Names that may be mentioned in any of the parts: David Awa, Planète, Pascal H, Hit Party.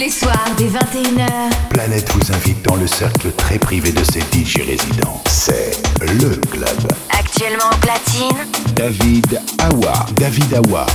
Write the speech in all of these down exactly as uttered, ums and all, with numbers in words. les soirs dès vingt et une heures. Planète vous invite dans le cercle très privé de ses D J résidents. C'est le club. Actuellement en platine, David Awa. David Awa.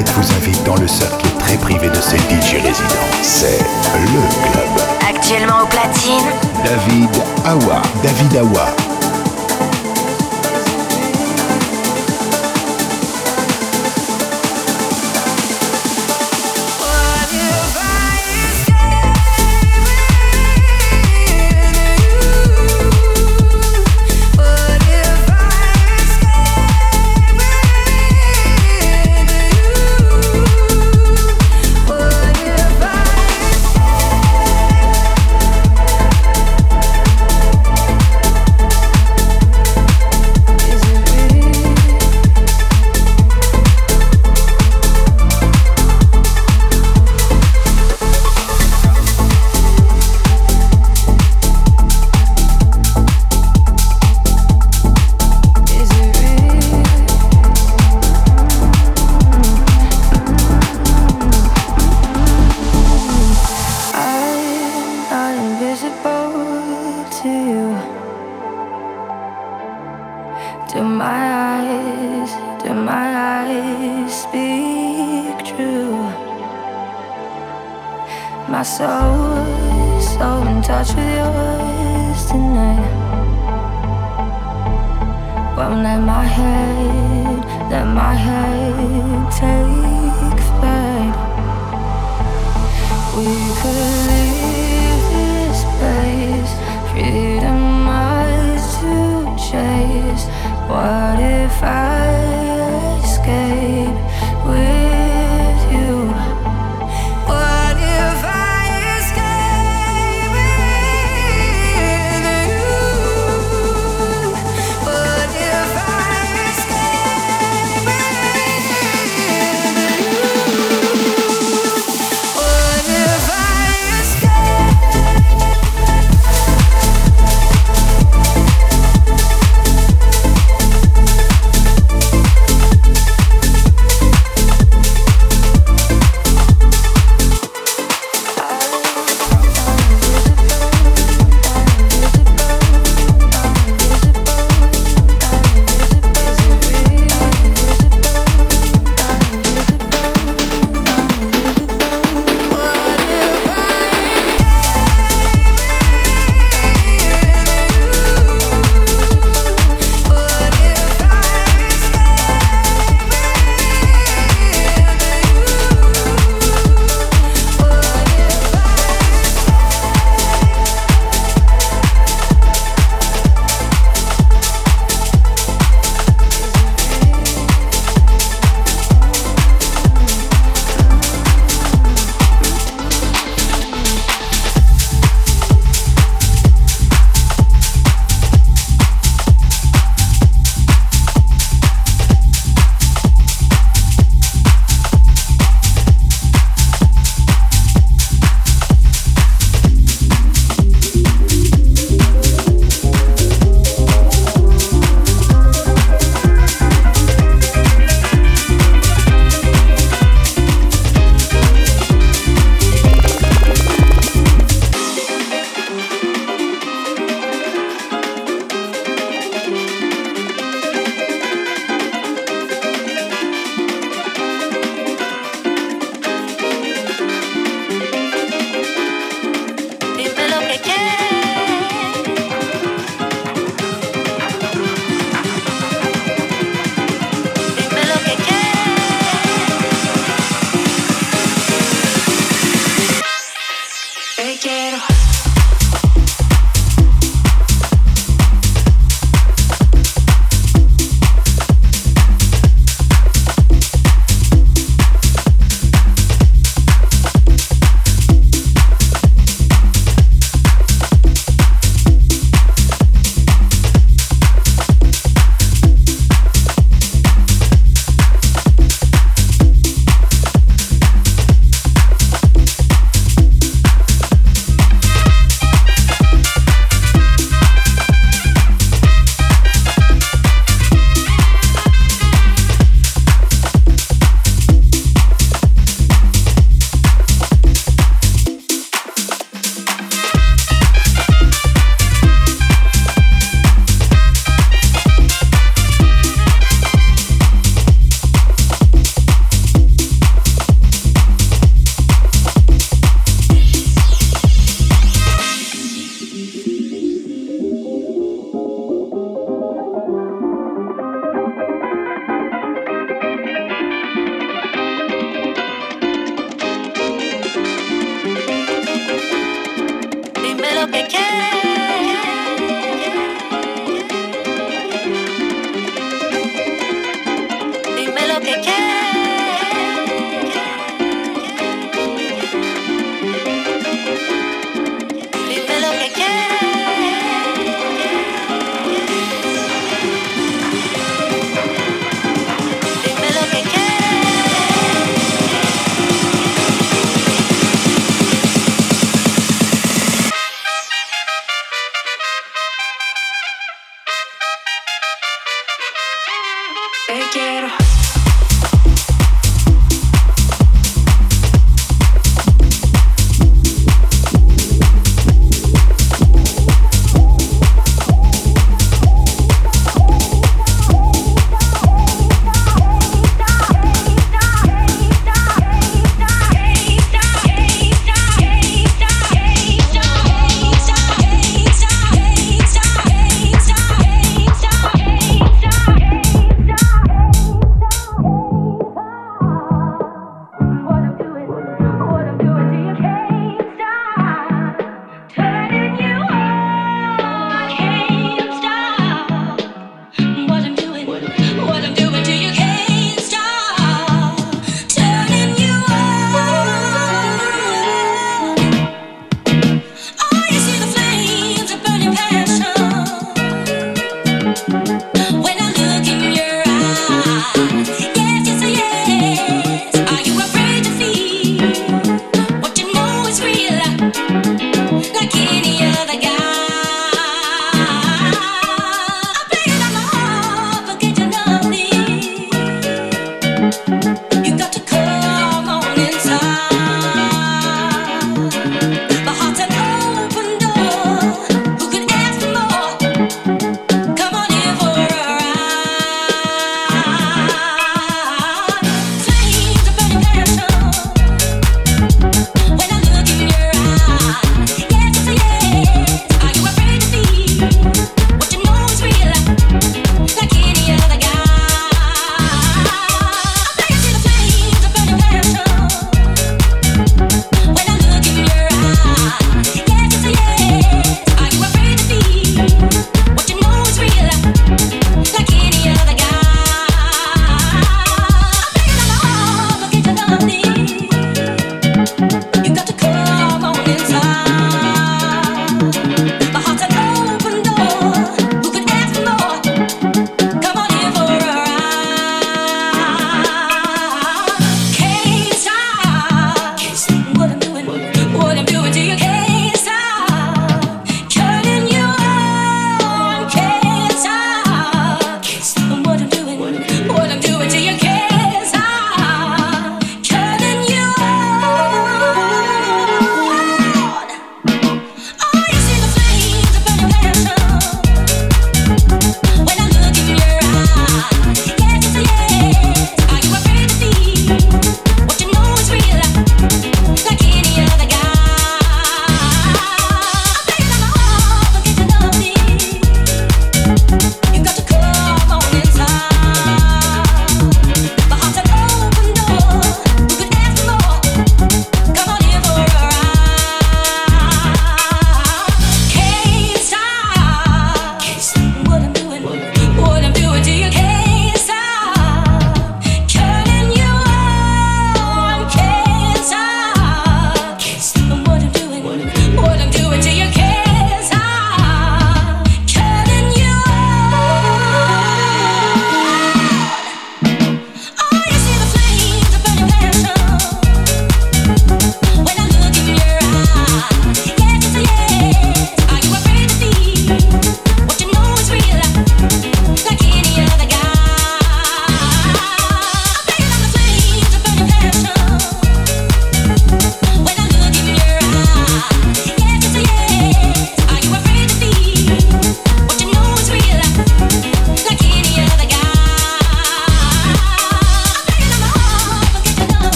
Planète vous invite dans le circuit très privé de ses D J résidents. C'est le club. Actuellement au platine, David Awa. David Awa.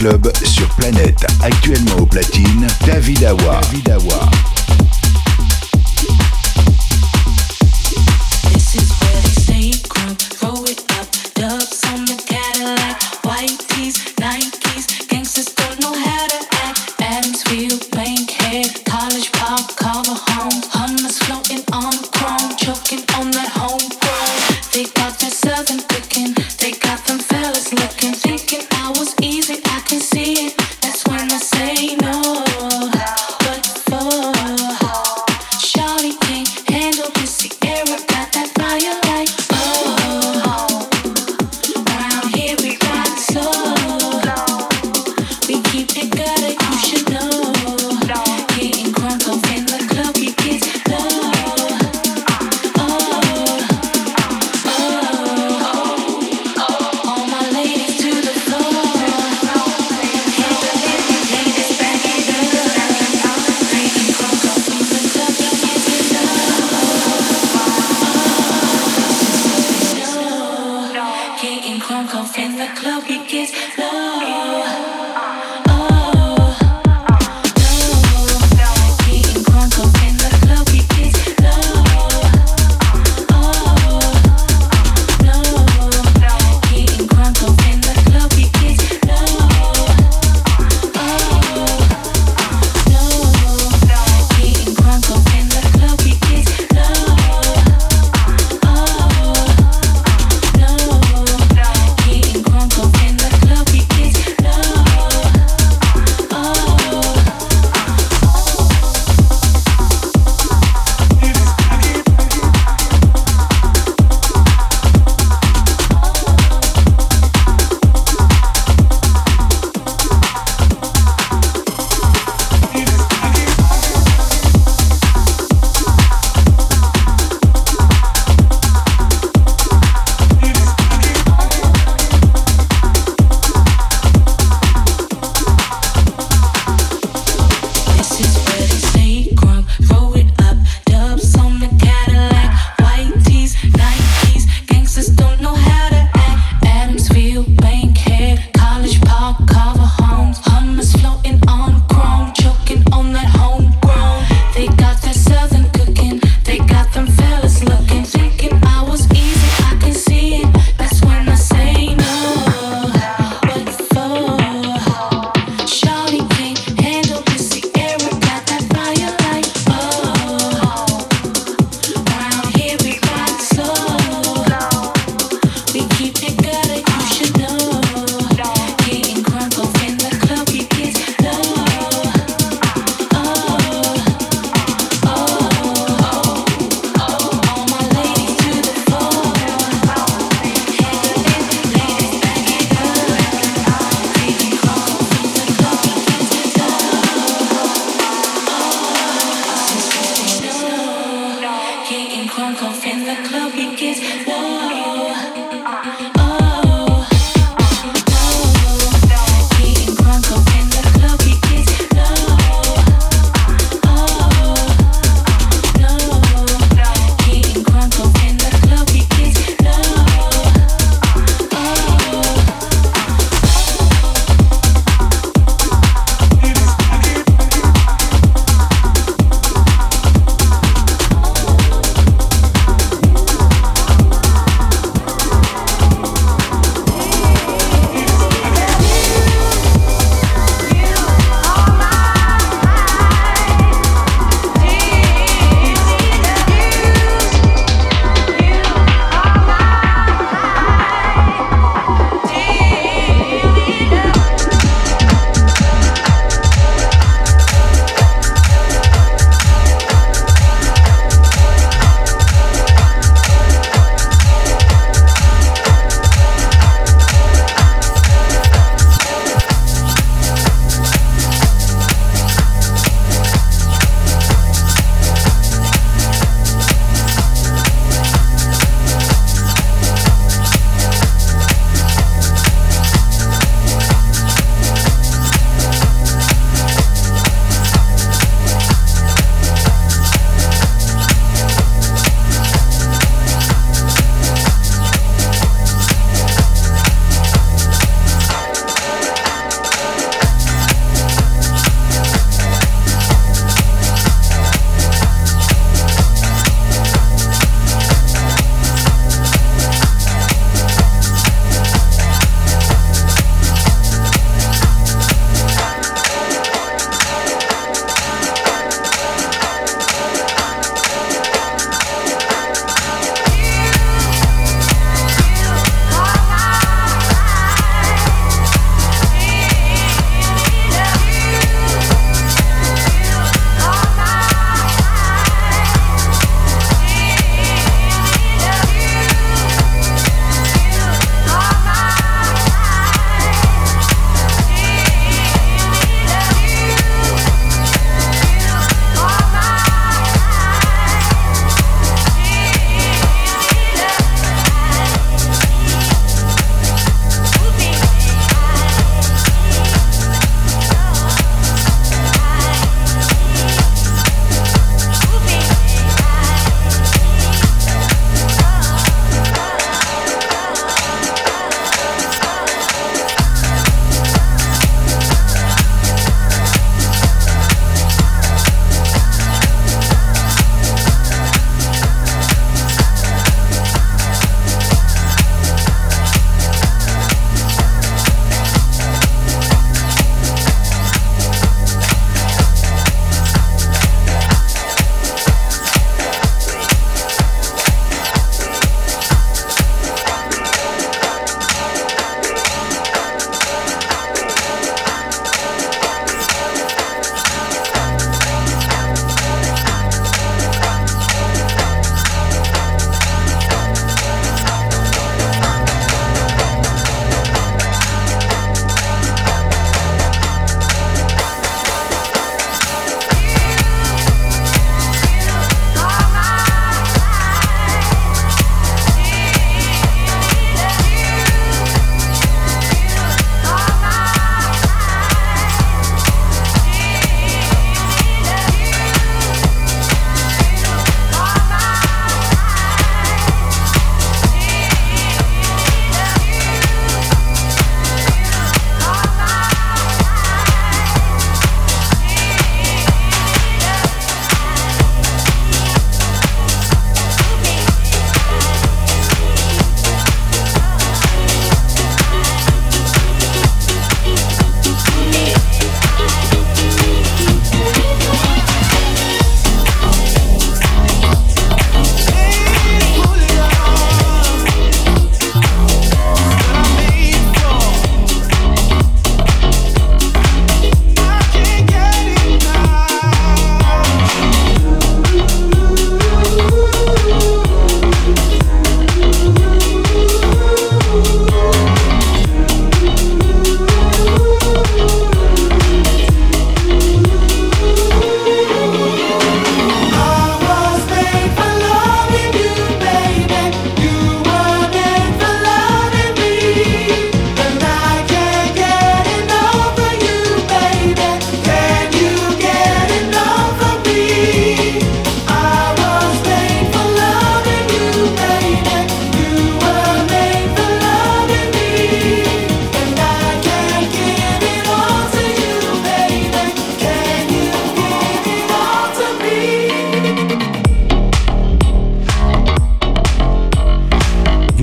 club sur Planète. Actuellement au platine, David Awa. David Awa.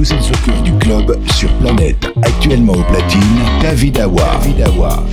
tous et ceux du club sur Planète. Actuellement au platine, David Awa. David Awa.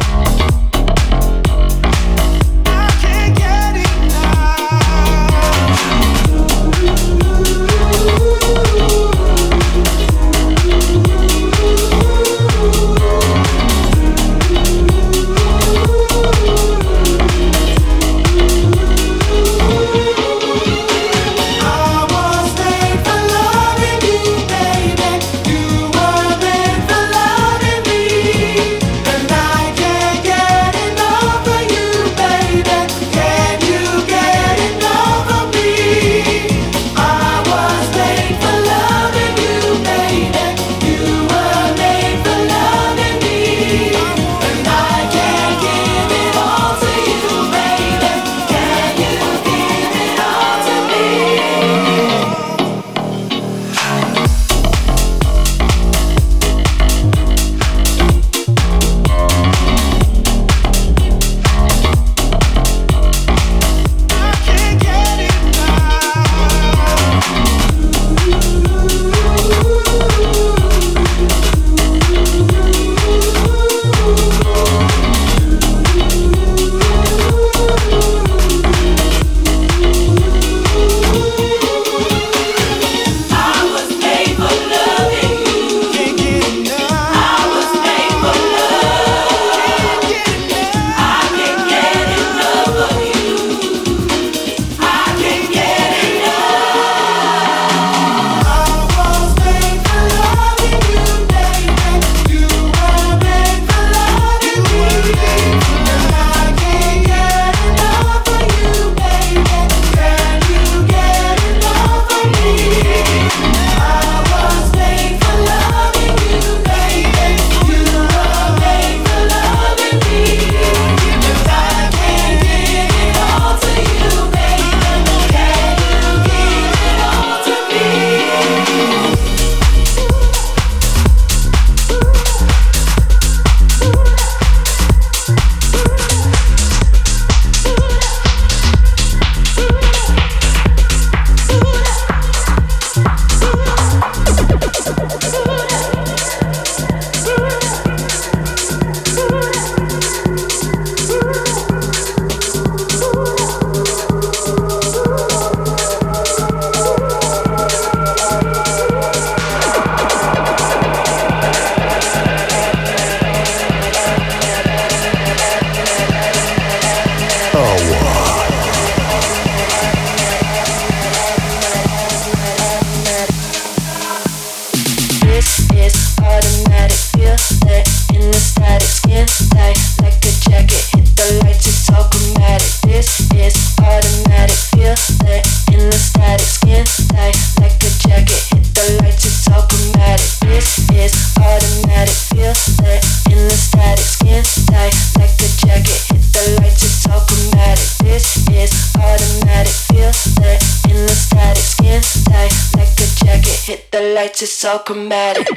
It's all chromatic.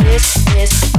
This is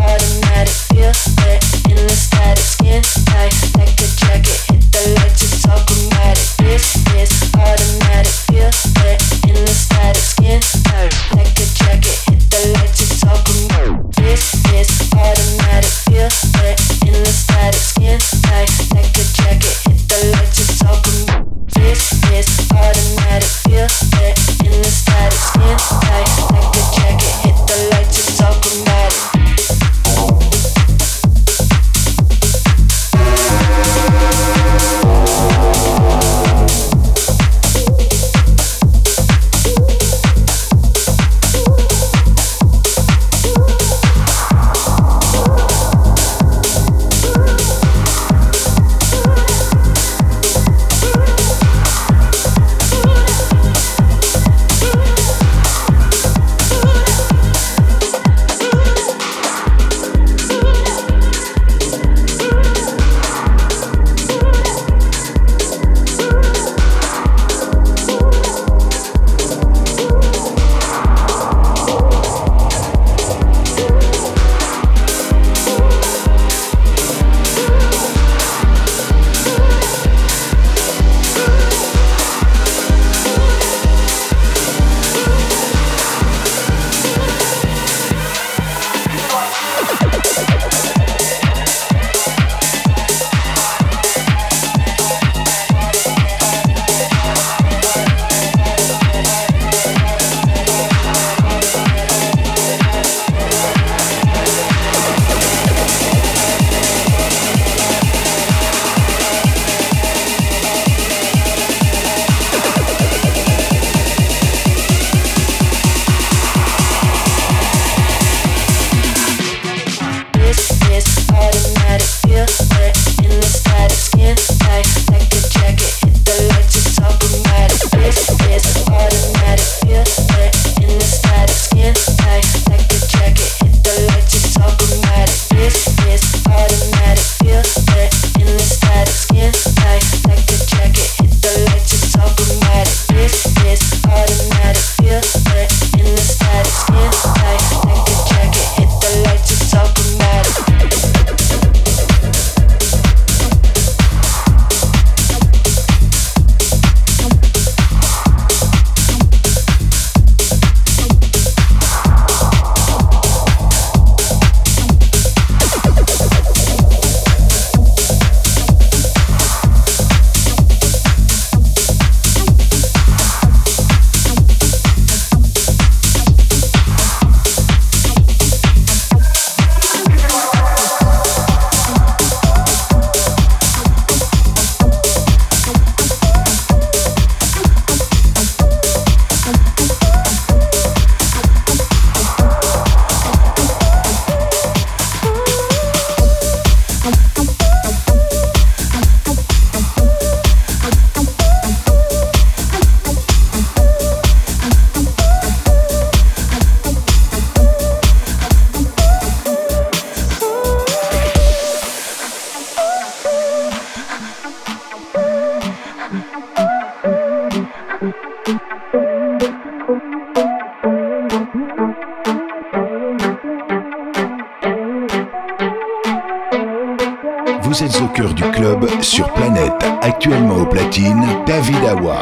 Vous êtes au cœur du club sur Planète, actuellement au platine, David Awa.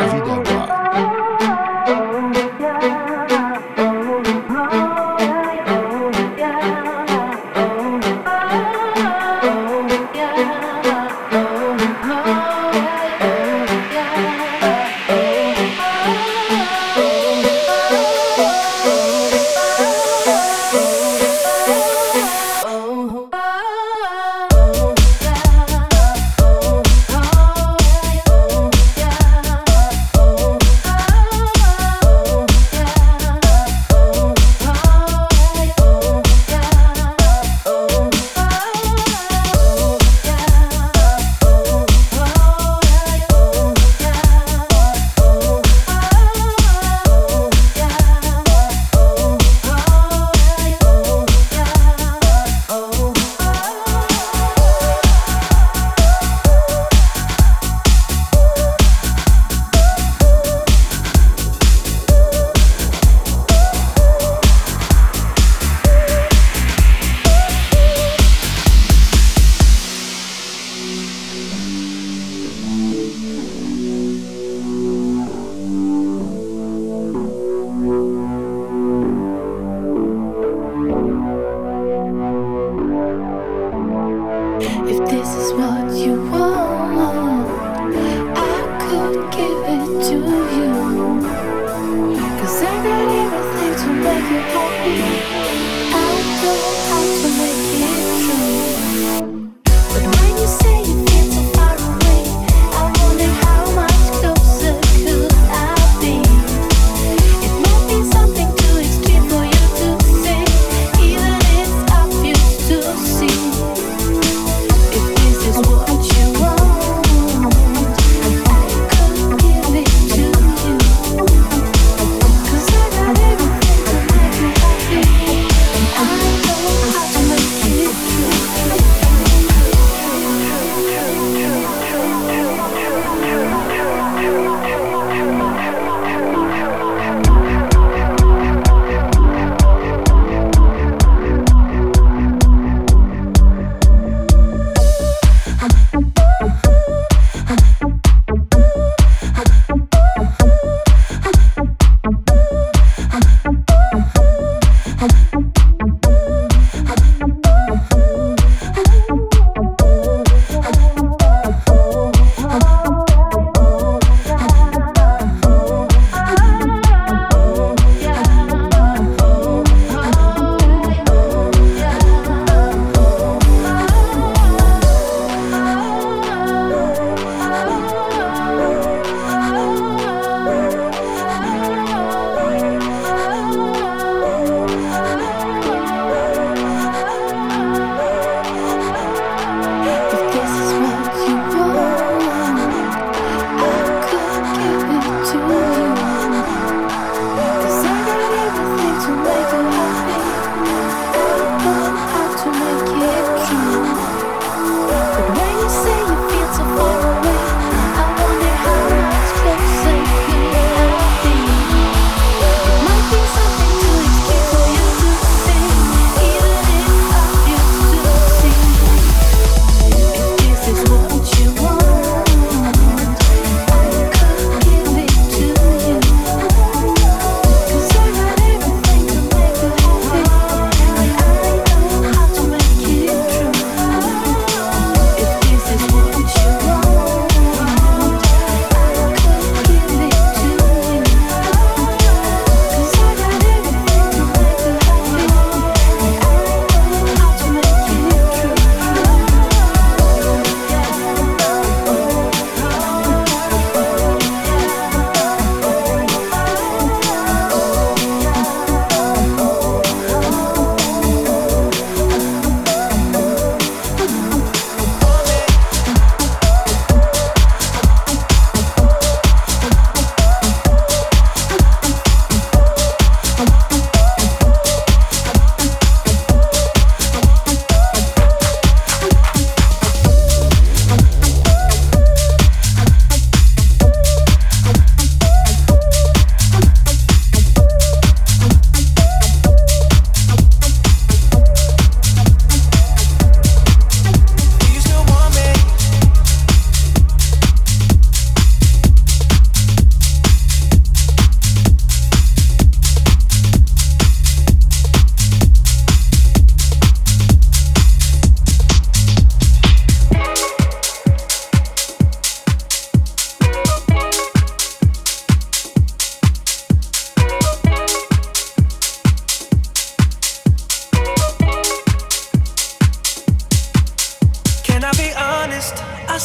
Thank you.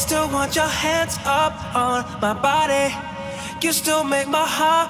still want your hands up on my body. You still make my heart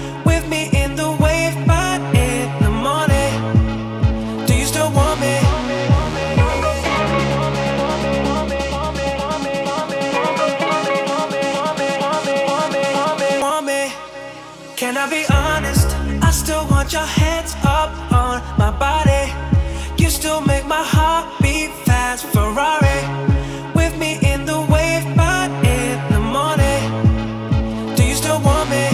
with me in the wave, but in the morning, do you still want me? Can I be honest? I still want your hands up on my body. You still make my heart beat fast. Ferrari with me in the wave, but in the morning, do you still want me?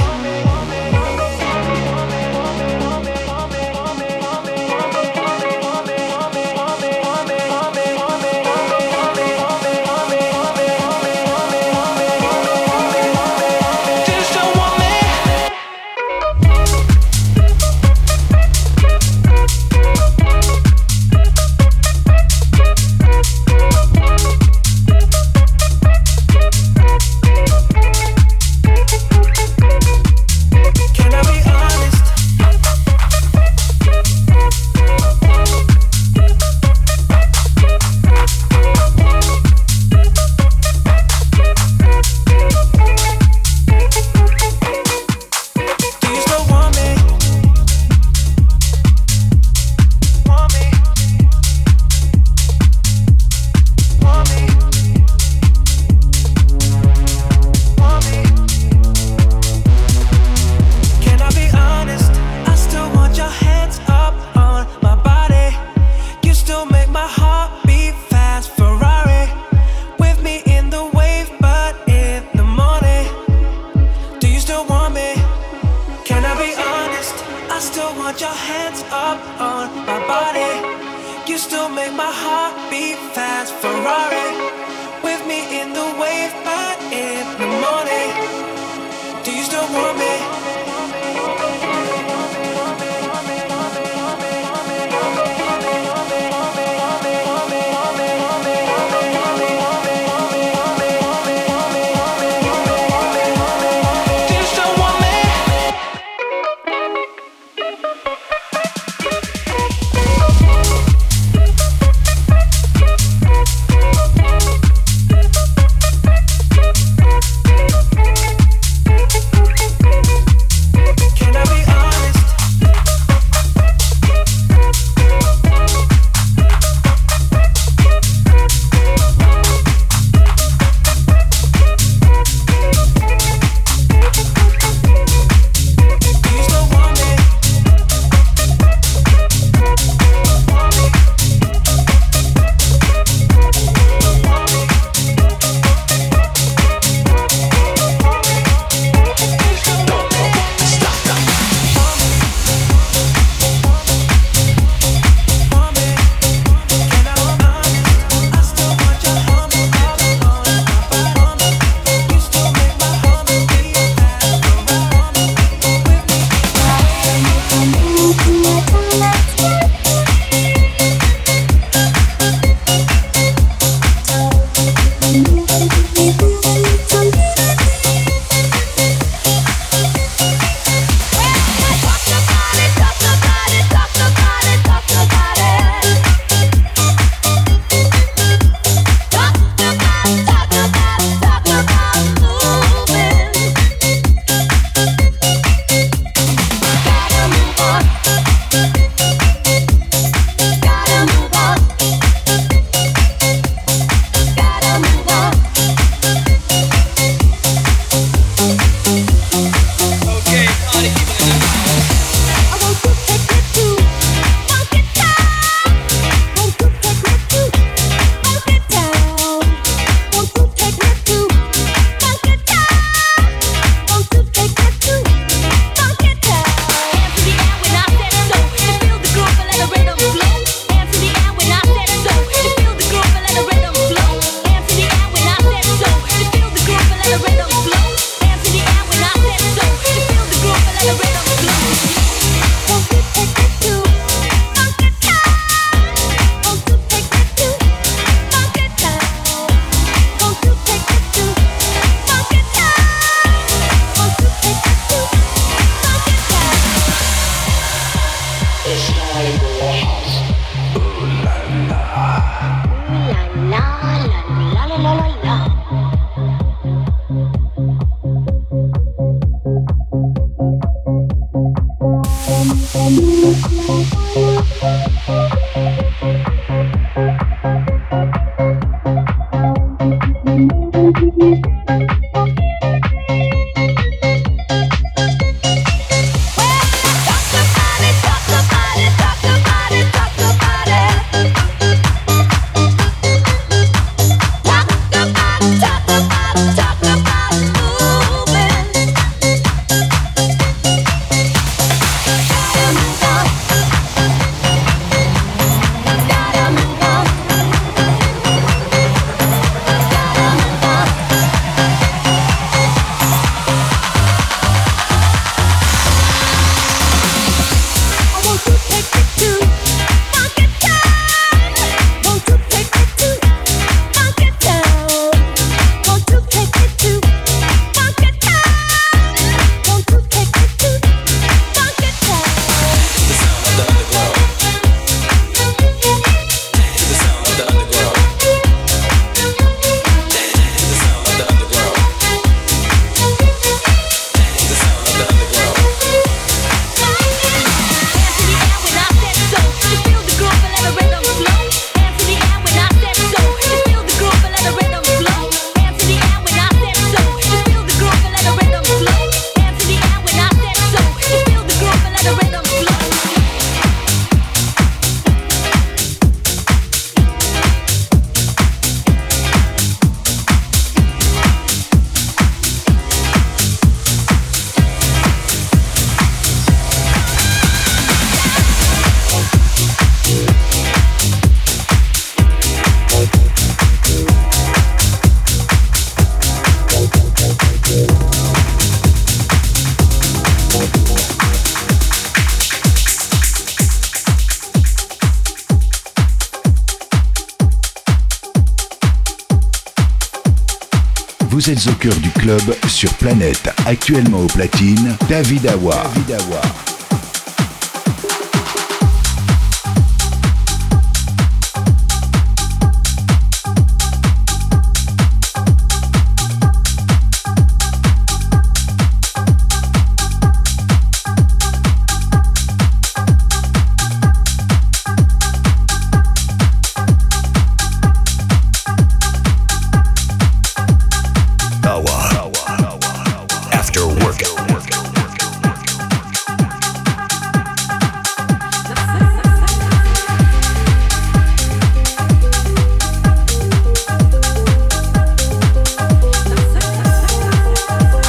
Vous êtes au cœur du club sur Planète, actuellement au platine, David Awa. David Awa.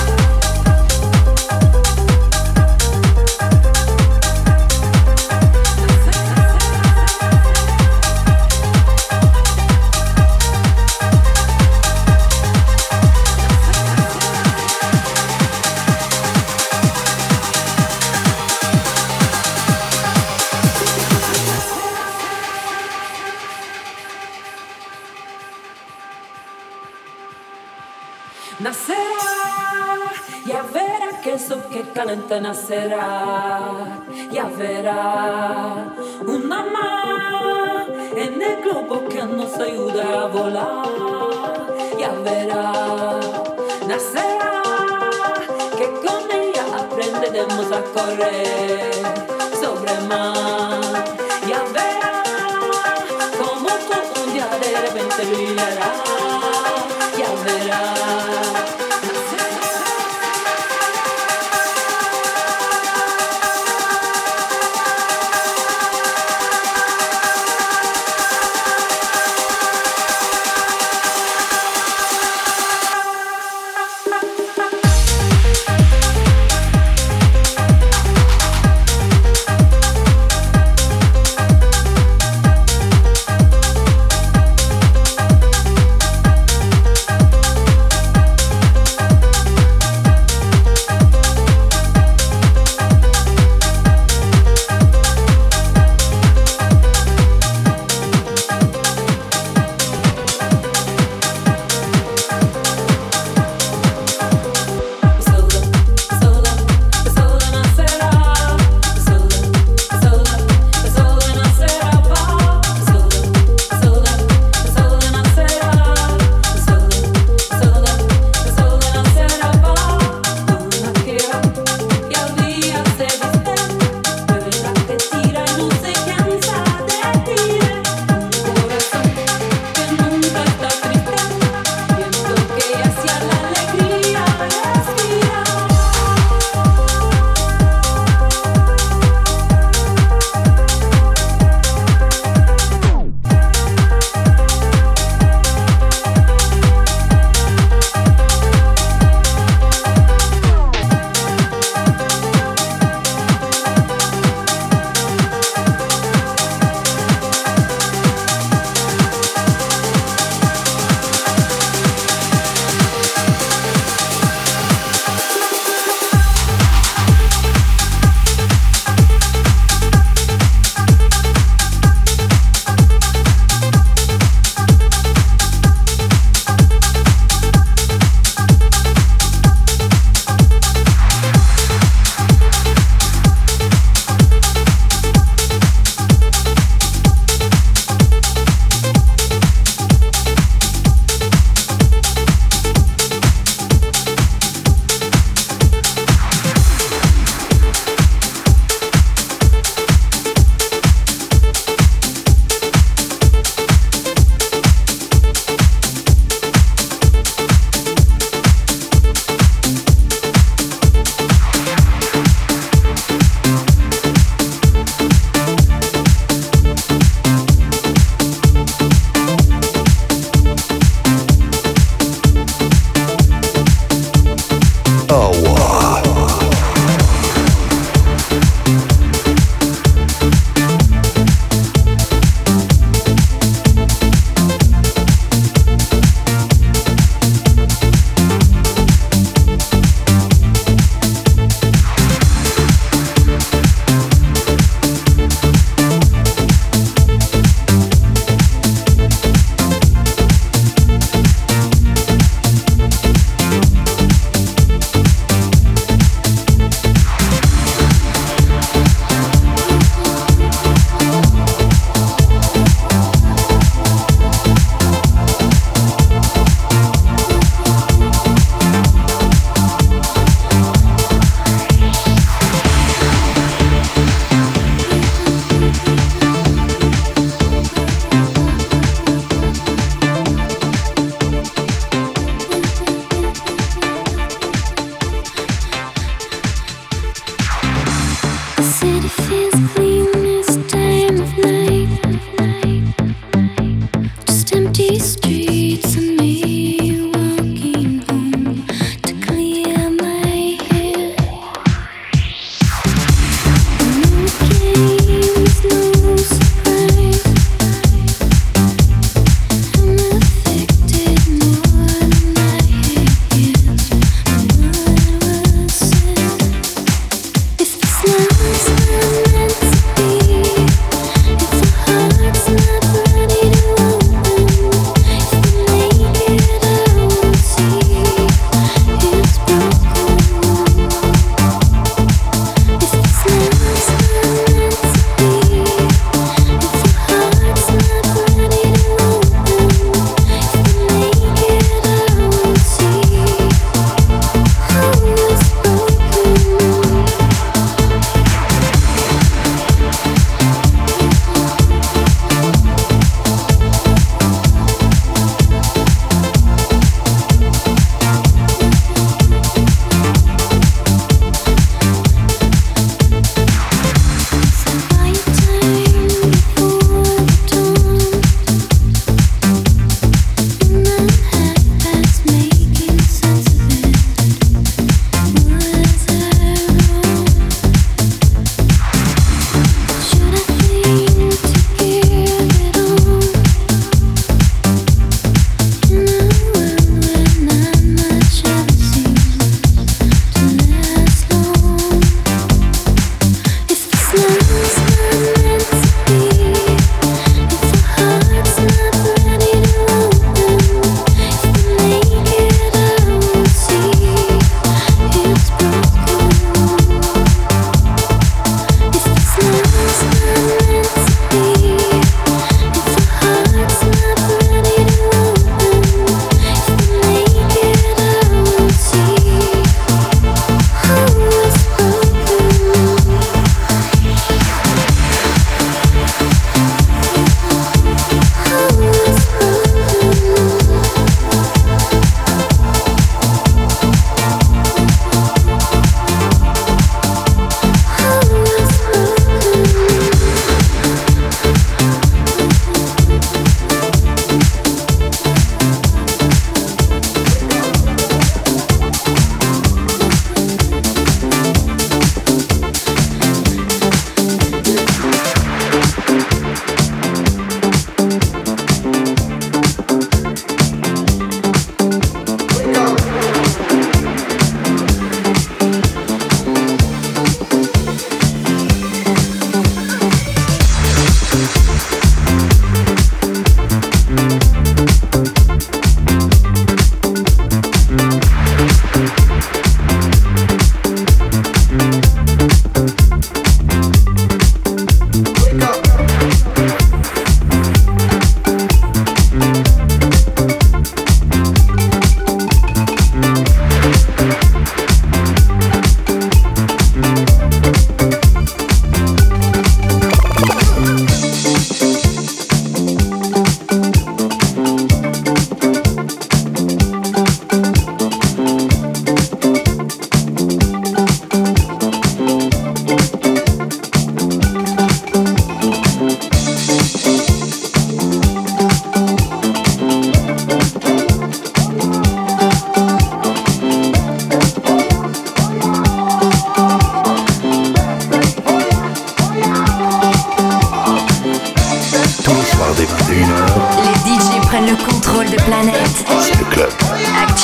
Nacerá, ya verá que el sol que calienta nacerá, ya verá una mamá en el globo que nos ayuda a volar, ya verá, nacerá que con ella aprenderemos a correr sobre el mar, ya verá como todo un día de repente brillará, ya verá.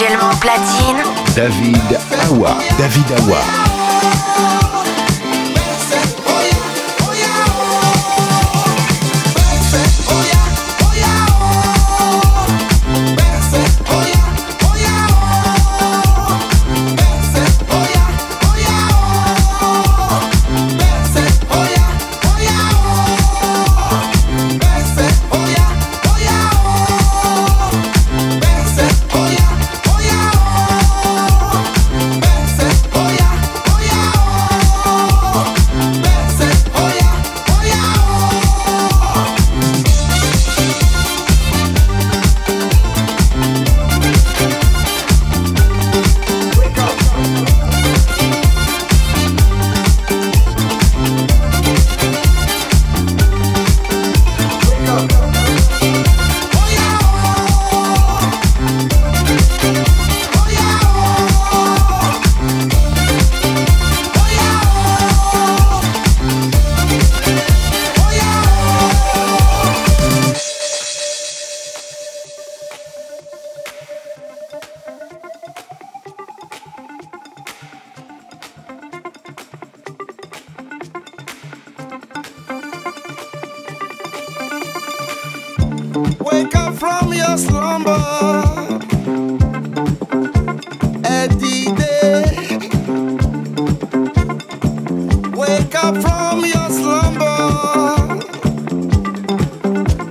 actuellement platine, David Awa. David Awa. Wake up from your slumber, Eddie Day. Wake up from your slumber,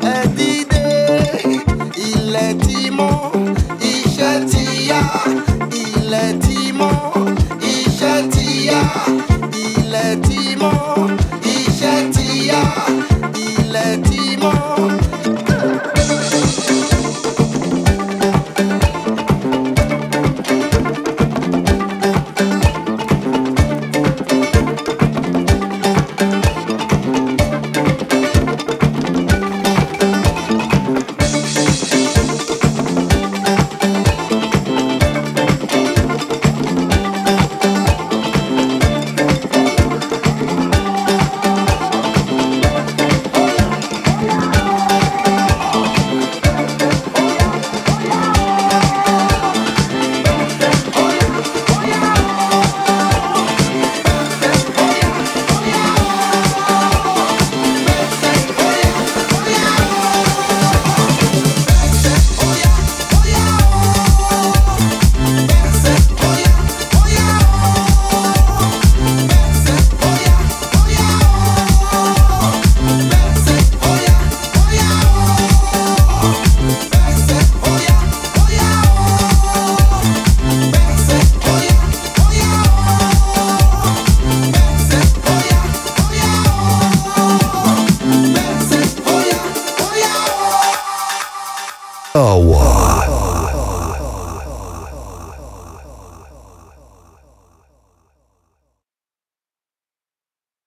Eddie Day. Il est timon, il chatilla. Il est timon, il chatilla. Il est timon.